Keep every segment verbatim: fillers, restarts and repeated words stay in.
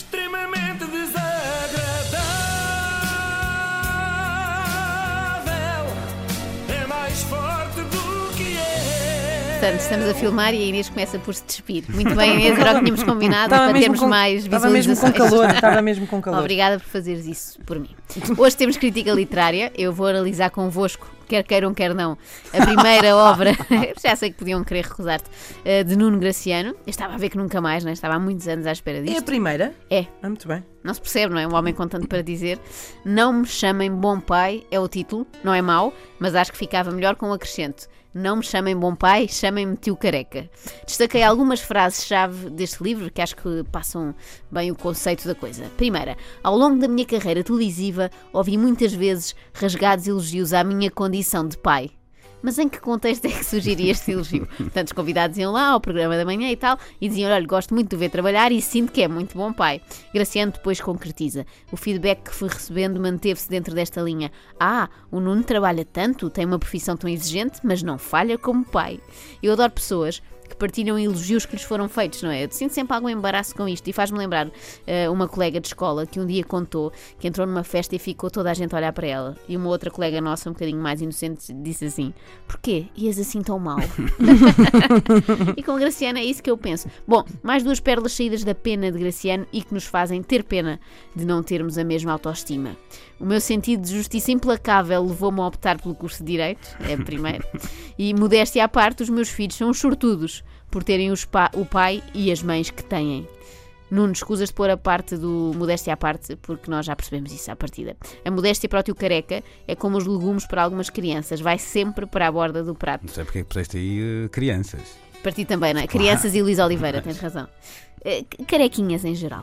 extremamente desagradável, é mais forte do que é. Portanto, estamos a filmar e a Inês começa por se despir. Muito bem, Inês, era o que tínhamos combinado para termos com, mais visualizações. Estava mesmo com calor, estava mesmo com calor. Obrigada por fazeres isso por mim. Hoje temos crítica literária, eu vou analisar convosco, quer queiram, quer não, a primeira obra, já sei que podiam querer recusar-te, de Nuno Graciano. Eu estava a ver que nunca mais, não é? Estava há muitos anos à espera disto. É a primeira? É. Ah, muito bem. Não se percebe, não é? Um homem com tanto para dizer. Não me chamem bom pai é o título, não é mau, mas acho que ficava melhor com o acrescento. Não me chamem bom pai, chamem-me tio careca. Destaquei algumas frases-chave deste livro que acho que passam bem o conceito da coisa. Primeira, ao longo da minha carreira televisiva, ouvi muitas vezes rasgados elogios à minha condição de pai. Mas em que contexto é que surgiria este elogio? Portanto, os convidados iam lá ao programa da manhã e tal, e diziam, olha, gosto muito de ver trabalhar e sinto que é muito bom pai. Graciano depois concretiza. O feedback que fui recebendo manteve-se dentro desta linha. Ah, o Nuno trabalha tanto, tem uma profissão tão exigente, mas não falha como pai. Eu adoro pessoas que partilham elogios que lhes foram feitos, não é? Eu sinto sempre algum embaraço com isto e faz-me lembrar uh, uma colega de escola que um dia contou que entrou numa festa e ficou toda a gente a olhar para ela. E uma outra colega nossa, um bocadinho mais inocente, disse assim, porquê? Ias assim tão mal? E com Graciano é isso que eu penso. Bom, mais duas pérolas saídas da pena de Graciano e que nos fazem ter pena de não termos a mesma autoestima. O meu sentido de justiça implacável levou-me a optar pelo curso de Direito, é a primeira, e modéstia à parte, os meus filhos são os sortudos por terem os pa- o pai e as mães que têm. Nuno, escusas de pôr a parte do modéstia à parte, porque nós já percebemos isso à partida. A modéstia para o tio careca é como os legumes para algumas crianças, vai sempre para a borda do prato. Não sei porque é que puseste aí uh, crianças. Para ti também, não é? Claro. Crianças e Luís Oliveira, tens razão. Uh, carequinhas em geral.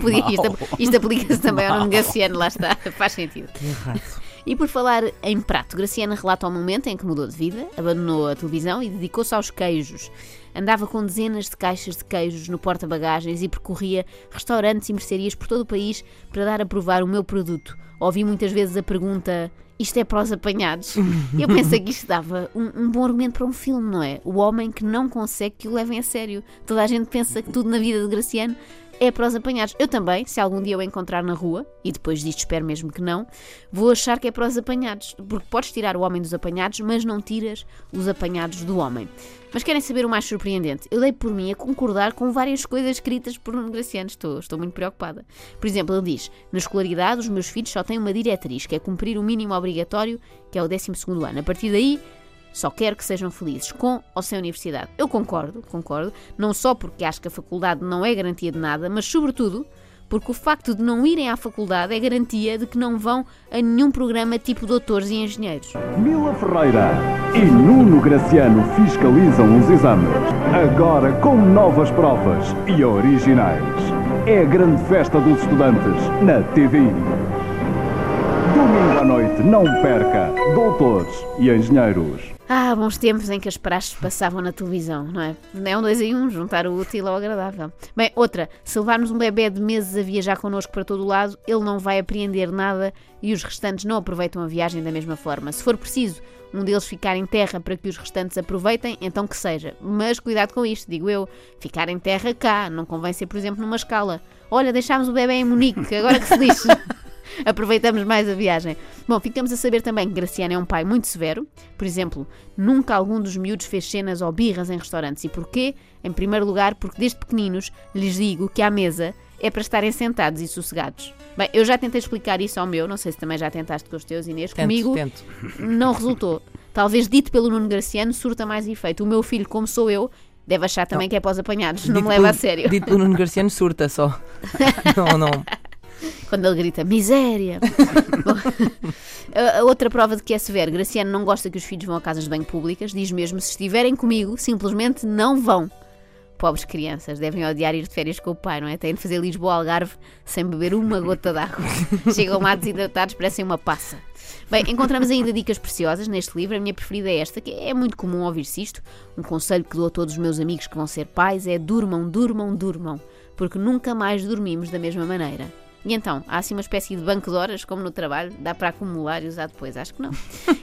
Podia, isto isto aplica-se também ao Nuno Graciano, lá está, faz sentido. Que errado. E por falar em prato, Graciano relata o momento em que mudou de vida, abandonou a televisão e dedicou-se aos queijos. Andava com dezenas de caixas de queijos no porta-bagagens e percorria restaurantes e mercearias por todo o país para dar a provar o meu produto. Ouvi muitas vezes a pergunta, isto é para os apanhados? Eu pensei que isto dava um, um bom argumento para um filme, não é? O homem que não consegue que o levem a sério. Toda a gente pensa que tudo na vida de Graciano é para os apanhados. Eu também, se algum dia eu encontrar na rua, e depois disto espero mesmo que não, vou achar que é para os apanhados, porque podes tirar o homem dos apanhados, mas não tiras os apanhados do homem. Mas querem saber o mais surpreendente? Eu dei por mim a concordar com várias coisas escritas por Nuno Graciano. Estou, estou muito preocupada. Por exemplo, ele diz, na escolaridade os meus filhos só têm uma diretriz, que é cumprir o mínimo obrigatório, que é o décimo segundo ano. A partir daí, só quero que sejam felizes, com ou sem universidade. Eu concordo, concordo, não só porque acho que a faculdade não é garantia de nada, mas sobretudo porque o facto de não irem à faculdade é garantia de que não vão a nenhum programa tipo doutores e engenheiros. Mila Ferreira e Nuno Graciano fiscalizam os exames, agora com novas provas e originais. É a grande festa dos estudantes na T V I. Domingo à noite, não perca, doutores e engenheiros. Ah, bons tempos em que as praxes passavam na televisão, não é? É um dois em um, juntar o útil ao agradável. Bem, outra, se levarmos um bebê de meses a viajar connosco para todo o lado, ele não vai apreender nada e os restantes não aproveitam a viagem da mesma forma. Se for preciso um deles ficar em terra para que os restantes aproveitem, então que seja. Mas cuidado com isto, digo eu, ficar em terra cá, não convém ser, por exemplo, numa escala. Olha, deixámos o bebê em Munique, agora que se lixe. Aproveitamos mais a viagem. Bom, ficamos a saber também que Graciano é um pai muito severo. Por exemplo, nunca algum dos miúdos fez cenas ou birras em restaurantes. E porquê? Em primeiro lugar, porque desde pequeninos lhes digo que à mesa é para estarem sentados e sossegados. Bem, eu já tentei explicar isso ao meu, não sei se também já tentaste com os teus, Inês. Tento, comigo tento. Não resultou. Talvez dito pelo Nuno Graciano surta mais efeito. O meu filho, como sou eu, deve achar também não. que é para os apanhados. Dito não me leva pelo, a sério. Dito pelo Nuno Graciano surta só. Não, não. Quando ele grita, miséria! Bom, a outra prova de que é severo, Graciano não gosta que os filhos vão a casas de banho públicas, diz mesmo, se estiverem comigo, simplesmente não vão. Pobres crianças, devem odiar ir de férias com o pai, não é? Têm de fazer Lisboa-Algarve sem beber uma gota de água. Chegam lá desidratados, parecem uma passa. Bem, encontramos ainda dicas preciosas neste livro. A minha preferida é esta, que é muito comum ouvir-se isto. Um conselho que dou a todos os meus amigos que vão ser pais é durmam, durmam, durmam, porque nunca mais dormimos da mesma maneira. E então, há assim uma espécie de banco de horas, como no trabalho, dá para acumular e usar depois? Acho que não.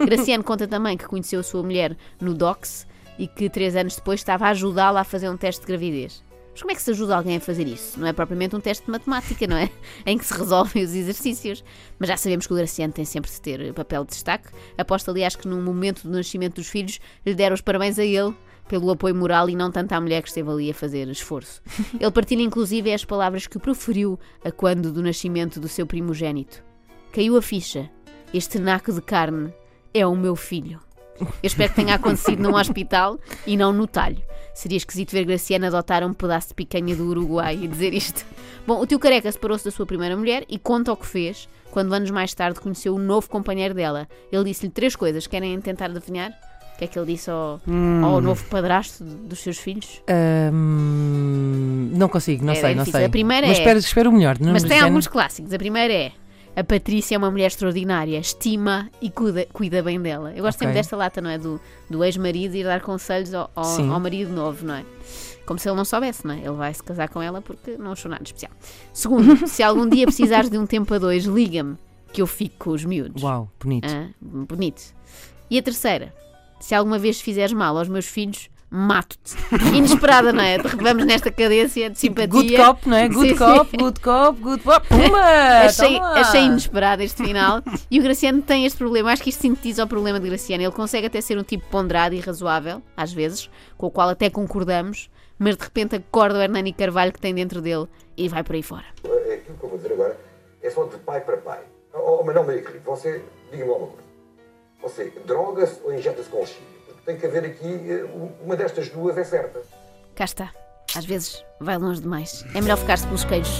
Graciano conta também que conheceu a sua mulher no D O C S e que três anos depois estava a ajudá-la a fazer um teste de gravidez. Mas como é que se ajuda alguém a fazer isso? Não é propriamente um teste de matemática, não é? Em que se resolvem os exercícios. Mas já sabemos que o Graciano tem sempre de ter papel de destaque. Aposto, aliás, que no momento do nascimento dos filhos lhe deram os parabéns a ele pelo apoio moral e não tanto à mulher que esteve ali a fazer esforço. Ele partilha inclusive as palavras que proferiu a quando do nascimento do seu primogénito. Caiu a ficha. Este naco de carne é o meu filho. Eu espero que tenha acontecido num hospital e não no talho. Seria esquisito ver Graciano adotar um pedaço de picanha do Uruguai e dizer isto. Bom, o tio Careca separou-se da sua primeira mulher e conta o que fez quando anos mais tarde conheceu o novo companheiro dela. Ele disse-lhe três coisas. Querem tentar adivinhar? O que é que ele disse ao, hum. ao novo padrasto dos seus filhos? Hum, não consigo, não é, sei, é não sei. A primeira Mas é... espero, espero o melhor. Não Mas tem dizendo... alguns clássicos. A primeira é... A Patrícia é uma mulher extraordinária, estima e cuida, cuida bem dela. Eu gosto okay. sempre desta lata, não é? Do, do ex-marido ir dar conselhos ao, ao, ao marido novo, não é? Como se ele não soubesse, não é? Ele vai se casar com ela porque não achou nada especial. Segundo, se algum dia precisares de um tempo a dois, liga-me, que eu fico com os miúdos. Uau, bonito. Ah, bonito. E a terceira, se alguma vez fizeres mal aos meus filhos, mato-te. Inesperada, não é? Vamos nesta cadência de simpatia. Good cop, não é? Good sim, cop, sim. good cop, good cop. Puma! achei, achei inesperado este final. E o Graciano tem este problema. Acho que isto sintetiza o problema de Graciano. Ele consegue até ser um tipo ponderado e razoável, às vezes, com o qual até concordamos, mas de repente acorda o Hernani Carvalho que tem dentro dele e vai por aí fora. Aquilo que eu vou dizer agora é só de pai para pai. Oh, mas não, Maria querida, você, diga-me uma coisa. Você droga-se ou injeta-se com o chifre? Tem que haver aqui, uma destas duas é certa. Cá está. Às vezes vai longe demais. É melhor ficar-se pelos queijos.